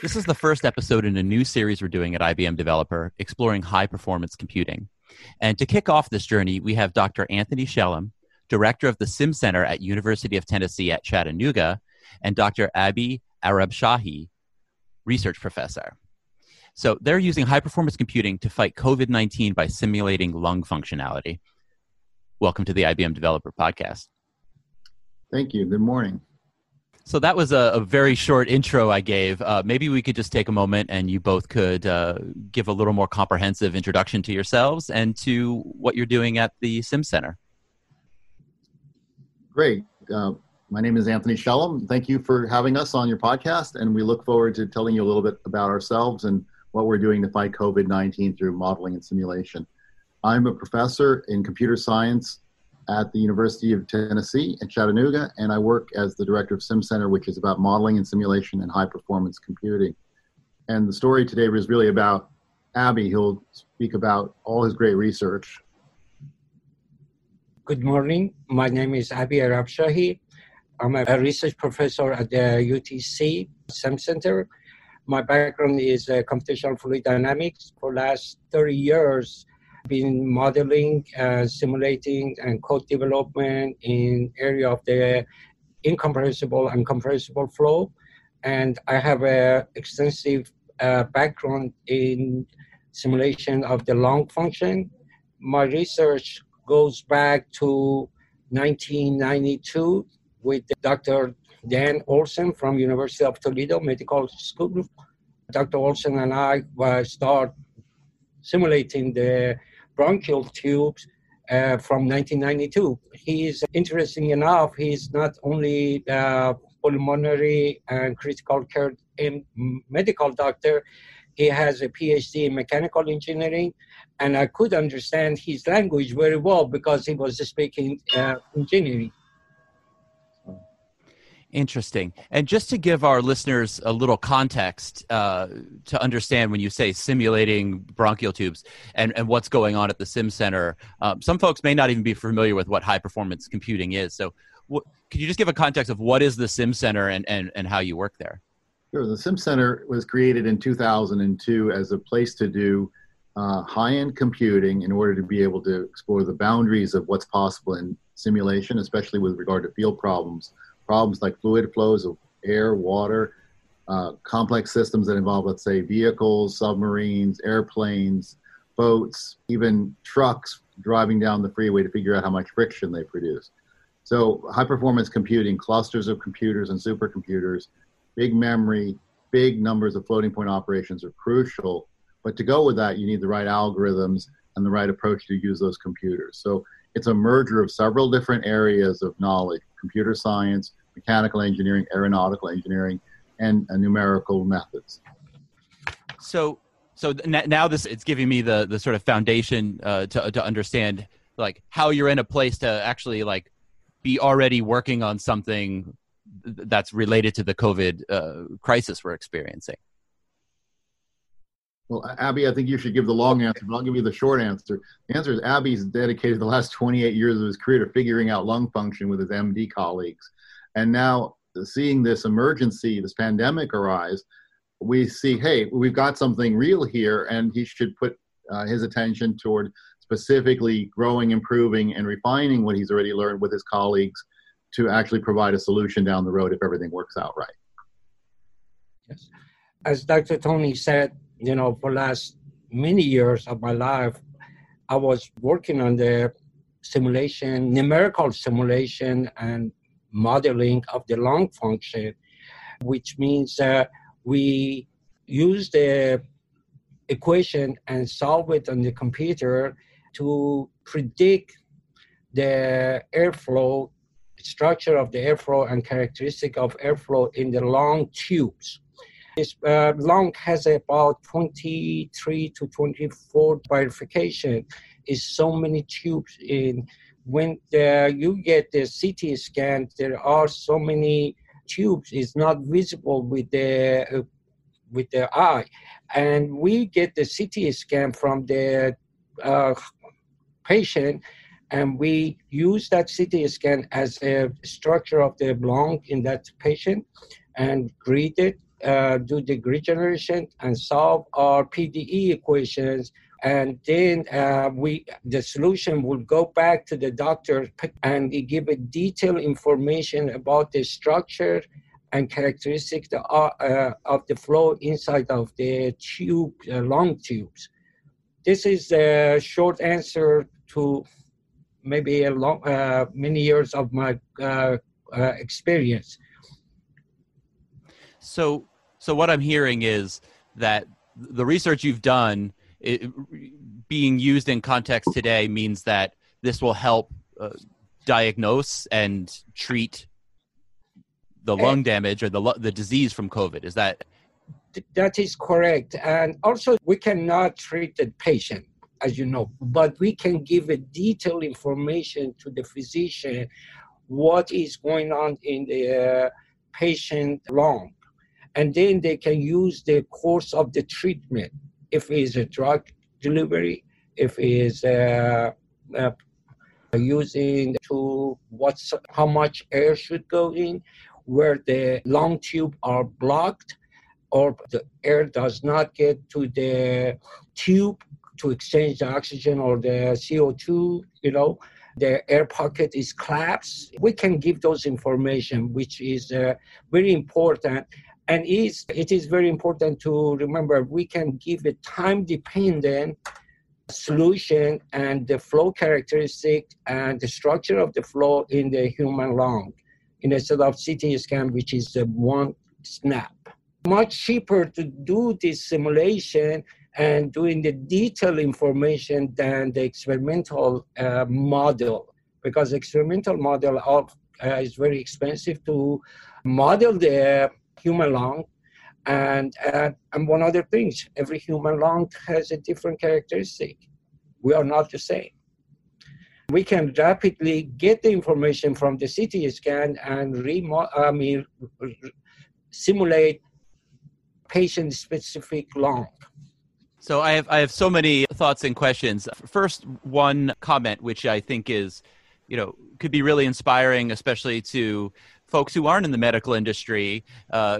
This is the first episode in a new series we're doing at IBM Developer, exploring high-performance computing. And to kick off this journey, we have Dr. Anthony Shellem, Director of the SimCenter at University of Tennessee at Chattanooga, and Dr. Abby Arabshahi, Research Professor. So they're using high-performance computing to fight COVID-19 by simulating lung functionality. Welcome to the IBM Developer Podcast. Thank you. Good morning. So that was a very short intro I gave. Maybe we could just take a moment and you both could give a little more comprehensive introduction to yourselves and to what you're doing at the SimCenter. Great. My name is Anthony Shellem. Thank you for having us on your podcast, and we look forward to telling you a little bit about ourselves and what we're doing to fight COVID-19 through modeling and simulation. I'm a professor in computer science at the University of Tennessee at Chattanooga, and I work as the director of SimCenter, which is about modeling and simulation and high-performance computing. And the story today was really about Abby, who'll speak about all his great research. Good morning. My name is Abby Arabshahi. I'm a research professor at the UTC SimCenter. My background is computational fluid dynamics. For the last 30 years, been modeling, simulating, and code development in area of the incompressible and compressible flow. And I have an extensive background in simulation of the lung function. My research goes back to 1992 with Dr. Dan Olson from University of Toledo Medical School. Dr. Olson and I started simulating the bronchial tubes from 1992. He's interesting enough, he's not only pulmonary and critical care medical doctor, he has a PhD in mechanical engineering, and I could understand his language very well because he was speaking engineering. Interesting. And just to give our listeners a little context to understand when you say simulating bronchial tubes and what's going on at the SimCenter, some folks may not even be familiar with what high-performance computing is. So could you just give a context of what is the SimCenter and how you work there? Sure. The SimCenter was created in 2002 as a place to do high-end computing in order to be able to explore the boundaries of what's possible in simulation, especially with regard to field problems like fluid flows of air, water, complex systems that involve, let's say, vehicles, submarines, airplanes, boats, even trucks driving down the freeway to figure out how much friction they produce. So high-performance computing, clusters of computers and supercomputers, big memory, big numbers of floating point operations are crucial. But to go with that, you need the right algorithms and the right approach to use those computers. So it's a merger of several different areas of knowledge: computer science, mechanical engineering, aeronautical engineering, and numerical methods. So now this, it's giving me the sort of foundation to understand like how you're in a place to actually like be already working on something that's related to the COVID crisis we're experiencing. Well, Abby, I think you should give the long answer, but I'll give you the short answer. The answer is Abby's dedicated the last 28 years of his career to figuring out lung function with his MD colleagues. And now seeing this emergency, this pandemic arise, we see, hey, we've got something real here, and he should put his attention toward specifically growing, improving, and refining what he's already learned with his colleagues to actually provide a solution down the road if everything works out right. Yes. As Dr. Tony said, you know, for the last many years of my life, I was working on the simulation, numerical simulation and modeling of the lung function, which means we use the equation and solve it on the computer to predict the airflow, structure of the airflow and characteristic of airflow in the lung tubes. This lung has about 23 to 24 bifurcation. It's so many tubes in. When you get the CT scan, there are so many tubes. It's not visible with the eye. And we get the CT scan from the patient, and we use that CT scan as a structure of the lung in that patient and read it do degree generation and solve our PDE equations. And then the solution will go back to the doctor and give a detailed information about the structure and characteristics of the flow inside of the tube, lung tubes. This is a short answer to maybe a long, many years of my experience. So what I'm hearing is that the research you've done being used in context today means that this will help diagnose and treat the lung damage or the disease from COVID. Is that? That is correct. And also, we cannot treat the patient, as you know, but we can give a detailed information to the physician what is going on in the patient lung. And then they can use the course of the treatment. If it is a drug delivery, if it is using to how much air should go in, where the lung tube are blocked or the air does not get to the tube to exchange the oxygen or the CO2, the air pocket is collapsed. We can give those information, which is very important. And it is very important to remember we can give a time-dependent solution and the flow characteristic and the structure of the flow in the human lung, instead of CT scan, which is the one snap. Much cheaper to do this simulation and doing the detailed information than the experimental model, because the experimental model is very expensive to model the human lung. And one other thing, every human lung has a different characteristic. We are not the same. We can rapidly get the information from the CT scan and simulate patient-specific lung. So I have so many thoughts and questions. First, one comment, which I think is, could be really inspiring, especially to folks who aren't in the medical industry.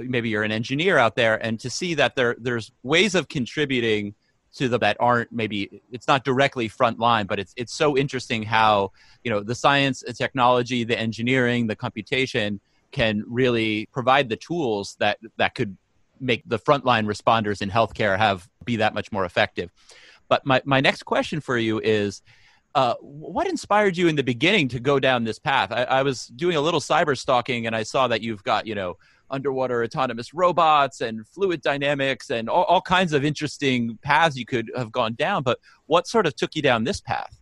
Maybe you're an engineer out there, and to see that there's ways of contributing to that aren't, maybe it's not directly frontline, but it's so interesting how, the science, the technology, the engineering, the computation can really provide the tools that could make the frontline responders in healthcare be that much more effective. But my next question for you is, what inspired you in the beginning to go down this path? I was doing a little cyber stalking, and I saw that you've got, underwater autonomous robots and fluid dynamics and all kinds of interesting paths you could have gone down. But what sort of took you down this path?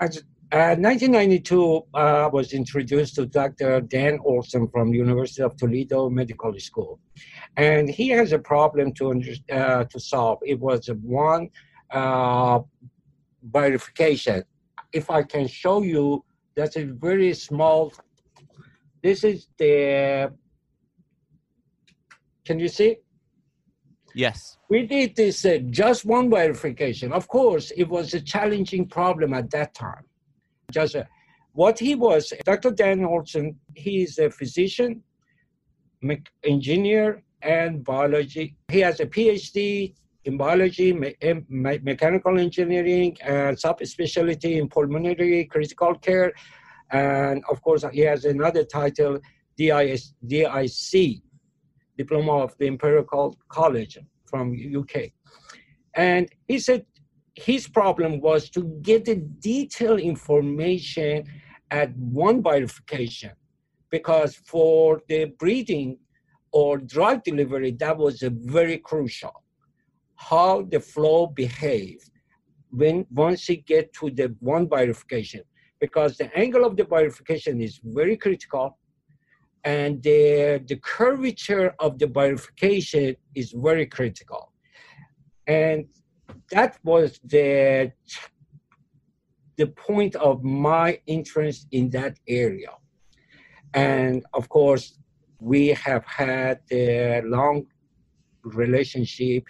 1992, I was introduced to Dr. Dan Olson from University of Toledo Medical School. And he has a problem to solve. It was one verification. If I can show you, that's a very small, this is the, can you see? Yes. We did this just one verification. Of course, it was a challenging problem at that time. Dr. Dan Olson, he is a physician, engineer, and biology. He has a PhD in biology, mechanical engineering, and subspecialty in pulmonary critical care. And of course, he has another title, DIC, Diploma of the Imperial College from UK. And he said, his problem was to get the detailed information at one verification, because for the breathing or drug delivery, that was very crucial, how the flow behaved once you get to the one verification, because the angle of the verification is very critical, and the curvature of the verification is very critical. And that was the point of my interest in that area. And of course, we have had a long relationship,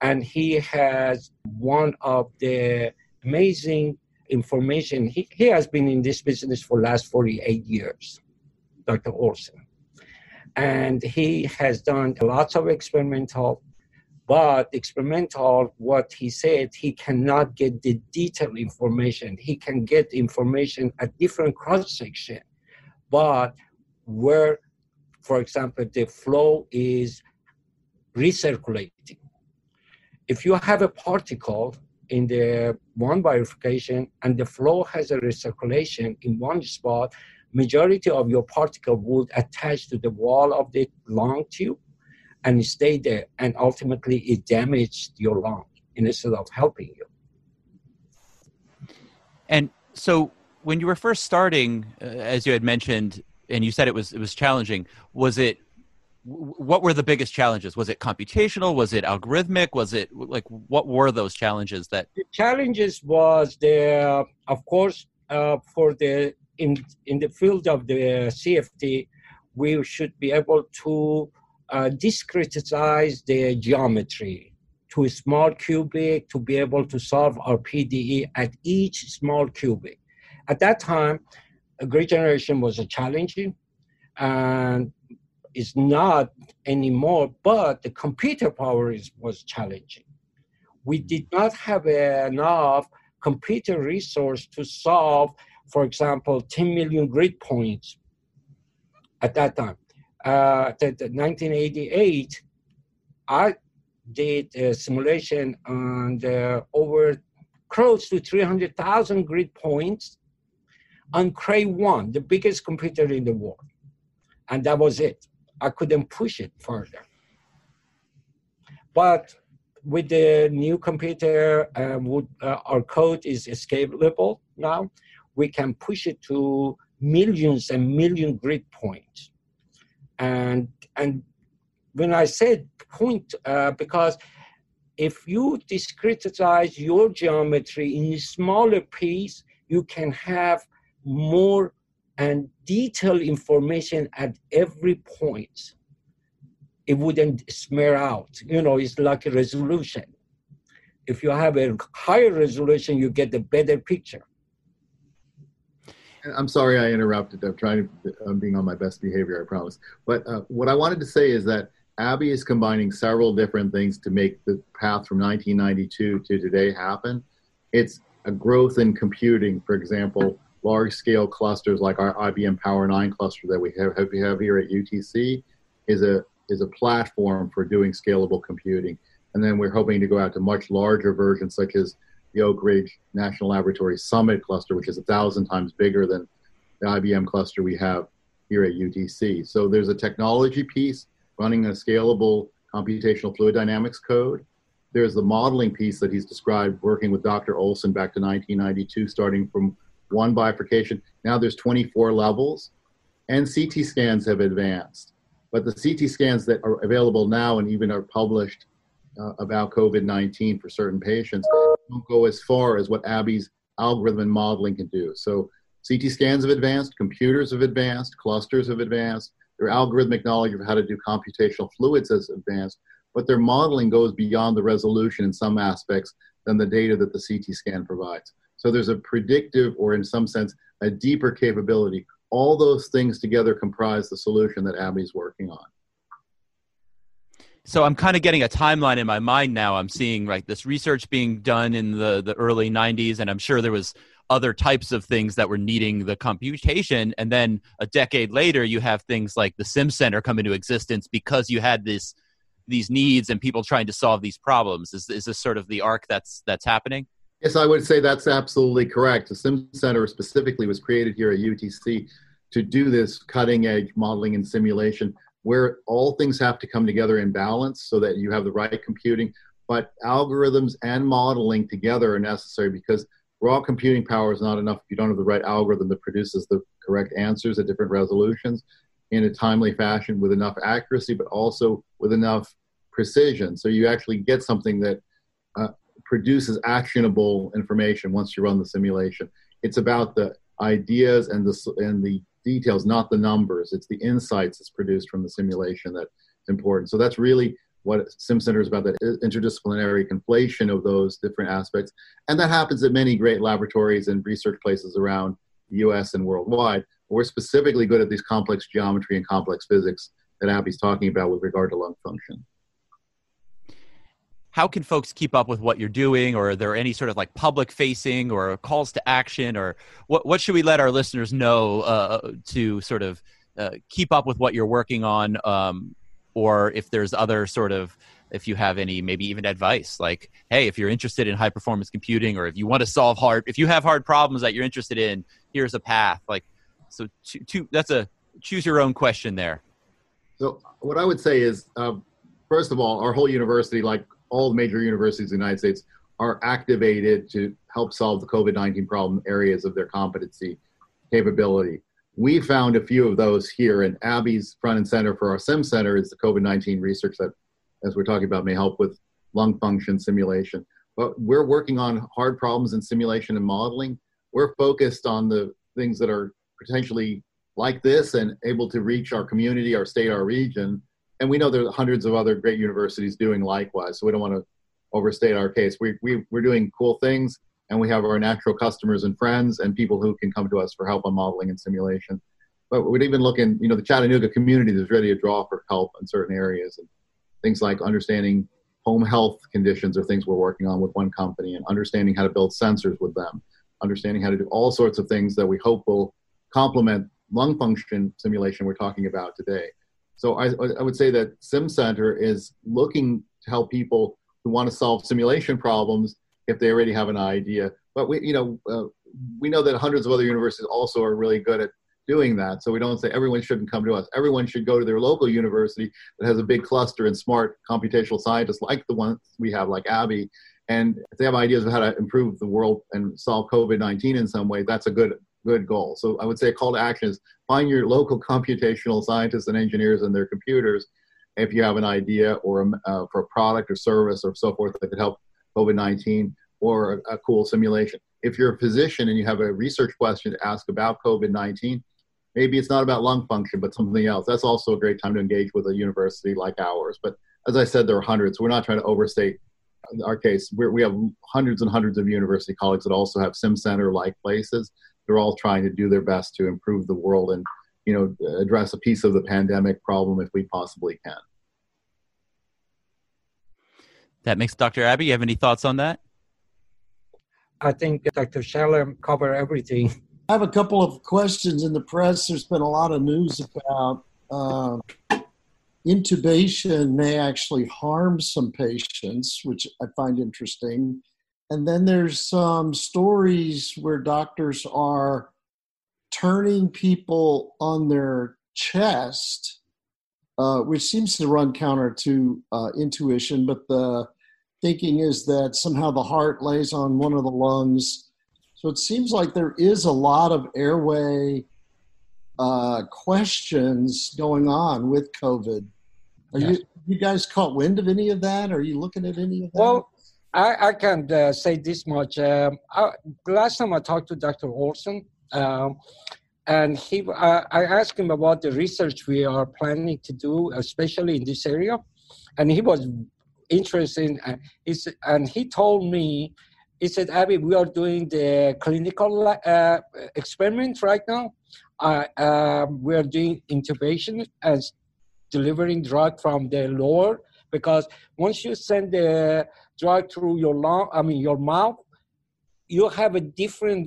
and he has one of the amazing information. He has been in this business for the last 48 years, Dr. Olson. And he has done lots of experimental, but experimental, what he said, he cannot get the detailed information. He can get information at different cross-section, but where, for example, the flow is recirculating. If you have a particle in the one bifurcation and the flow has a recirculation in one spot, majority of your particle would attach to the wall of the lung tube and stay there, and ultimately it damaged your lung instead of helping you. And so when you were first starting, as you had mentioned, and you said it was challenging, was it, what were the biggest challenges? Was it computational? Was it algorithmic? Was it like, what were those challenges that? The challenges was the, of course, for the, in the field of the CFD, we should be able to discretize the geometry to a small cubic to be able to solve our PDE at each small cubic. At that time, grid generation was a challenging and is not anymore, but the computer power was challenging. We did not have enough computer resource to solve, for example, 10 million grid points at that time. The 1988, I did a simulation on over close to 300,000 grid points on Cray 1, the biggest computer in the world. And that was it. I couldn't push it further. But with the new computer, our code is scalable now. We can push it to millions and million grid points. And when I said point, because if you discretize your geometry in a smaller piece, you can have more and detailed information at every point. It wouldn't smear out. You know, it's like a resolution. If you have a higher resolution, you get a better picture. I'm sorry I interrupted. I'm being on my best behavior, I promise. But what I wanted to say is that Abby is combining several different things to make the path from 1992 to today happen. It's a growth in computing, for example, large-scale clusters like our IBM Power 9 cluster that we have here at UTC is a platform for doing scalable computing. And then we're hoping to go out to much larger versions such as the Oak Ridge National Laboratory Summit cluster, which is 1,000 times bigger than the IBM cluster we have here at UTC. So there's a technology piece running a scalable computational fluid dynamics code. There's the modeling piece that he's described working with Dr. Olson back to 1992, starting from one bifurcation. Now there's 24 levels, and CT scans have advanced. But the CT scans that are available now and even are published about COVID-19 for certain patients don't go as far as what Abby's algorithm and modeling can do. So CT scans have advanced, computers have advanced, clusters have advanced, their algorithmic knowledge of how to do computational fluids has advanced, but their modeling goes beyond the resolution in some aspects than the data that the CT scan provides. So there's a predictive, or in some sense, a deeper capability. All those things together comprise the solution that Abby's working on. So I'm kind of getting a timeline in my mind now. I'm seeing like this research being done in the early 90s, and I'm sure there was other types of things that were needing the computation. And then a decade later, you have things like the SimCenter come into existence because you had these needs and people trying to solve these problems. Is this sort of the arc that's happening? Yes, I would say that's absolutely correct. The SimCenter specifically was created here at UTC to do this cutting-edge modeling and simulation where all things have to come together in balance so that you have the right computing. But algorithms and modeling together are necessary because raw computing power is not enough if you don't have the right algorithm that produces the correct answers at different resolutions in a timely fashion with enough accuracy, but also with enough precision. So you actually get something that produces actionable information once you run the simulation. It's about the ideas and the details, not the numbers. It's the insights that's produced from the simulation that's important. So that's really what SimCenter is about, that interdisciplinary conflation of those different aspects. And that happens at many great laboratories and research places around the US and worldwide. We're specifically good at these complex geometry and complex physics that Abby's talking about with regard to lung function. How can folks keep up with what you're doing, or are there any sort of like public facing or calls to action, or what should we let our listeners know to sort of keep up with what you're working on, or if there's other sort of, if you have any, maybe even advice, like, hey, if you're interested in high performance computing, or if you want to solve if you have hard problems that you're interested in, here's a path. Like, so that's a choose your own question there. So what I would say is, first of all, our whole university, like all the major universities in the United States, are activated to help solve the COVID-19 problem areas of their competency capability. We found a few of those here, and Abby's front and center for our SimCenter is the COVID-19 research that, as we're talking about, may help with lung function simulation. But we're working on hard problems in simulation and modeling. We're focused on the things that are potentially like this and able to reach our community, our state, our region. And we know there are hundreds of other great universities doing likewise, so we don't want to overstate our case. We're doing cool things, and we have our natural customers and friends and people who can come to us for help on modeling and simulation. But we'd even look in, the Chattanooga community, there's really a draw for help in certain areas. And things like understanding home health conditions are things we're working on with one company, and understanding how to build sensors with them, understanding how to do all sorts of things that we hope will complement lung function simulation we're talking about today. So I would say that SimCenter is looking to help people who want to solve simulation problems if they already have an idea. But we know that hundreds of other universities also are really good at doing that. So we don't say everyone shouldn't come to us. Everyone should go to their local university that has a big cluster and smart computational scientists like the ones we have, like Abby. And if they have ideas of how to improve the world and solve COVID-19 in some way, that's a good goal. So I would say a call to action is find your local computational scientists and engineers and their computers if you have an idea or for a product or service or so forth that could help COVID-19 or a cool simulation. If you're a physician and you have a research question to ask about COVID-19, maybe it's not about lung function, but something else. That's also a great time to engage with a university like ours. But as I said, there are hundreds. We're not trying to overstate our case. We have hundreds and hundreds of university colleagues that also have SimCenter-like places. They're all trying to do their best to improve the world and, address a piece of the pandemic problem if we possibly can. That makes Dr. Abby, you have any thoughts on that? I think Dr. Shellem covered everything. I have a couple of questions. In the press, there's been a lot of news about intubation may actually harm some patients, which I find interesting. And then there's some stories where doctors are turning people on their chest, which seems to run counter to intuition. But the thinking is that somehow the heart lays on one of the lungs. So it seems like there is a lot of airway questions going on with COVID. You guys caught wind of any of that? Are you looking at any of that? Well, I can say this much. Last time I talked to Dr. Olson, and I asked him about the research we are planning to do, especially in this area. And he was interested, and he told me, he said, Abby, we are doing the clinical experiment right now. We are doing intubation and delivering drug from the lower, because once you send the drug through your mouth, you have a different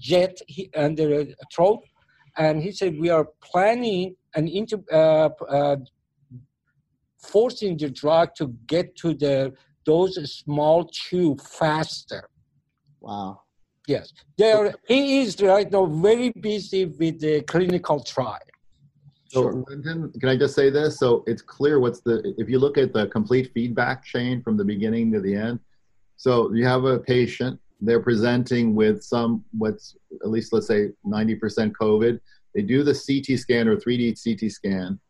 jet under the throat. And he said, we are planning and forcing the drug to get to those small tube faster. Wow. Yes. He is right now very busy with the clinical trial. So, Lyndon, can I just say this? So it's clear if you look at the complete feedback chain from the beginning to the end, so you have a patient, they're presenting with what's at least, let's say, 90% COVID. They do the CT scan or 3D CT scan,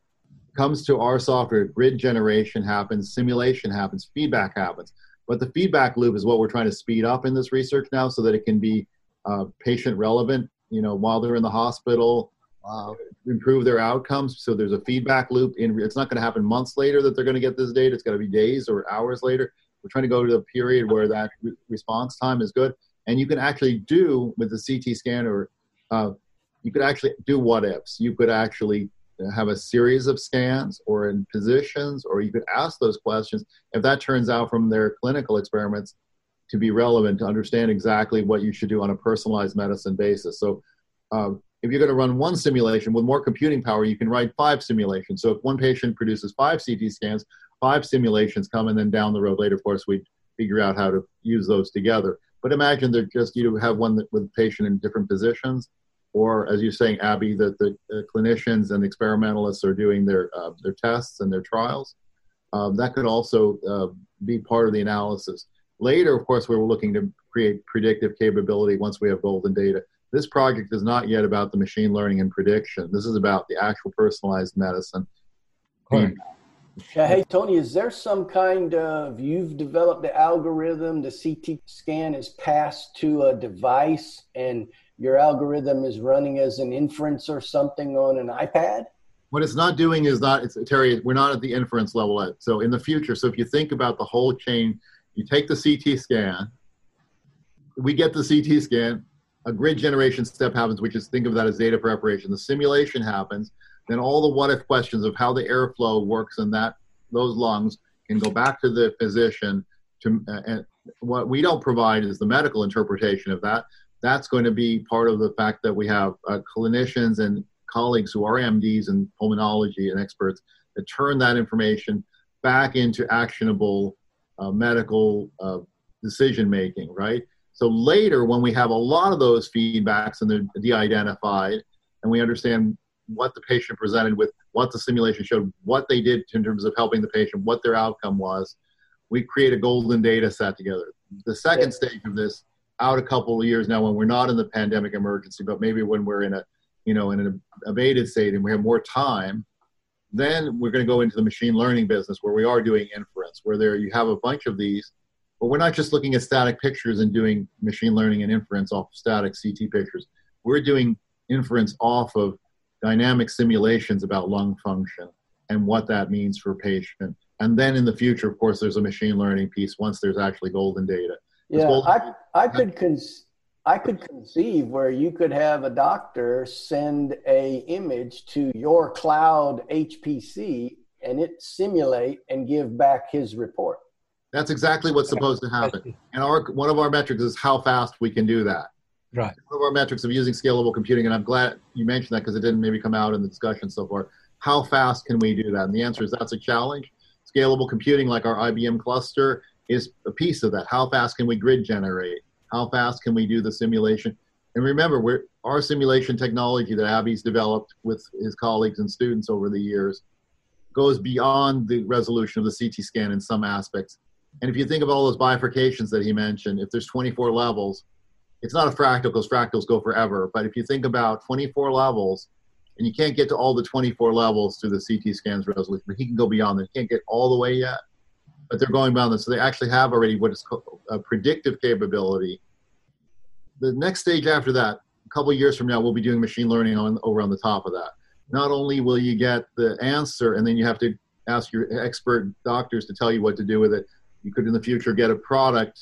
comes to our software, grid generation happens, simulation happens, feedback happens. But the feedback loop is what we're trying to speed up in this research now so that it can be patient relevant, while they're in the hospital. Improve their outcomes. So there's a feedback loop. It's not going to happen months later that they're going to get this data. It's going to be days or hours later. We're trying to go to the period where that response time is good. And you can actually do, with the CT scanner, you could actually do what ifs. You could actually have a series of scans or in positions, or you could ask those questions. If that turns out from their clinical experiments to be relevant to understand exactly what you should do on a personalized medicine basis. So if you're going to run one simulation with more computing power, you can write 5 simulations. So if one patient produces 5 CT scans, 5 simulations come, and then down the road later, of course, we figure out how to use those together. But imagine that just you have one that with patient in different positions, or as you're saying, Abby, that the clinicians and experimentalists are doing their tests and their trials. That could also be part of the analysis. Later, of course, we're looking to create predictive capability once we have golden data. This project is not yet about the machine learning and prediction. This is about the actual personalized medicine. Yeah, hey, Tony, is there some kind of, you've developed the algorithm, the CT scan is passed to a device, and your algorithm is running as an inference or something on an iPad? What it's not doing is not, it's, Terry, we're not at the inference level yet. So in the future, so if you think about the whole chain, you take the CT scan, we get the CT scan, a grid generation step happens, which is, think of that as data preparation. The simulation happens, then all the what-if questions of how the airflow works in that those lungs can go back to the physician. And what we don't provide is the medical interpretation of that. That's going to be part of the fact that we have clinicians and colleagues who are MDs and pulmonology and experts that turn that information back into actionable medical decision-making, right? So later, when we have a lot of those feedbacks and they're de-identified and we understand what the patient presented with, what the simulation showed, what they did in terms of helping the patient, what their outcome was, we create a golden data set together. The second stage of this, out a couple of years now when we're not in the pandemic emergency, but maybe when we're in a, in an abated state and we have more time, then we're going to go into the machine learning business where we are doing inference, where there you have a bunch of these, but we're not just looking at static pictures and doing machine learning and inference off of static CT pictures. We're doing inference off of dynamic simulations about lung function and what that means for patient. And then in the future, of course, there's a machine learning piece once there's actually golden data. Yeah, I could conceive where you could have a doctor send a image to your cloud HPC and it simulate and give back his report. That's exactly what's supposed to happen. And one of our metrics is how fast we can do that. Right. One of our metrics of using scalable computing, and I'm glad you mentioned that because it didn't maybe come out in the discussion so far. How fast can we do that? And the answer is that's a challenge. Scalable computing, like our IBM cluster, is a piece of that. How fast can we grid generate? How fast can we do the simulation? And remember, our simulation technology that Abby's developed with his colleagues and students over the years goes beyond the resolution of the CT scan in some aspects. And if you think of all those bifurcations that he mentioned, if there's 24 levels, it's not a fractal because fractals go forever. But if you think about 24 levels, and you can't get to all the 24 levels through the CT scan's resolution, but he can go beyond that. He can't get all the way yet. But they're going beyond this. So they actually have already what is called a predictive capability. The next stage after that, a couple of years from now, we'll be doing machine learning over on the top of that. Not only will you get the answer, and then you have to ask your expert doctors to tell you what to do with it. You could in the future get a product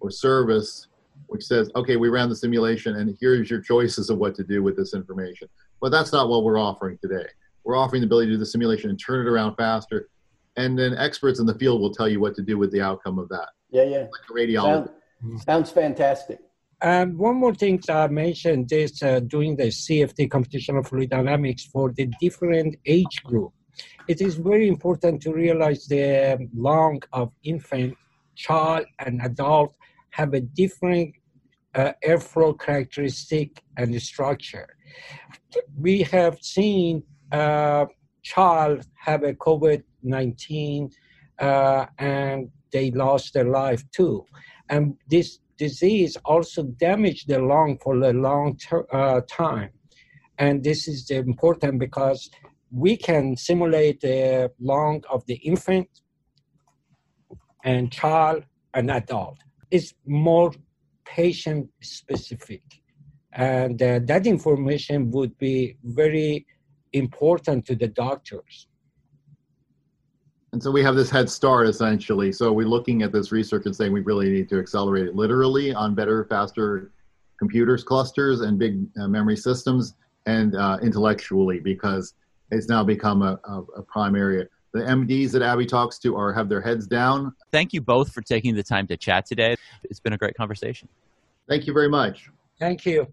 or service which says, okay, we ran the simulation and here's your choices of what to do with this information. But that's not what we're offering today. We're offering the ability to do the simulation and turn it around faster. And then experts in the field will tell you what to do with the outcome of that. Yeah, yeah. Like a radiologist. Sounds fantastic. And one more thing that I mentioned is doing the CFD, computational fluid dynamics, for the different age group. It is very important to realize the lung of infant, child, and adult have a different airflow characteristic and structure. We have seen child have a COVID-19 and they lost their life too. And this disease also damaged the lung for a long time. And this is important because we can simulate the lung of the infant and child and adult. It's more patient specific. And that information would be very important to the doctors. And so we have this head start, essentially. So we're looking at this research and saying we really need to accelerate it literally on better, faster computers, clusters, and big memory systems, and intellectually, because it's now become a prime area. The MDs that Abby talks to have their heads down. Thank you both for taking the time to chat today. It's been a great conversation. Thank you very much. Thank you.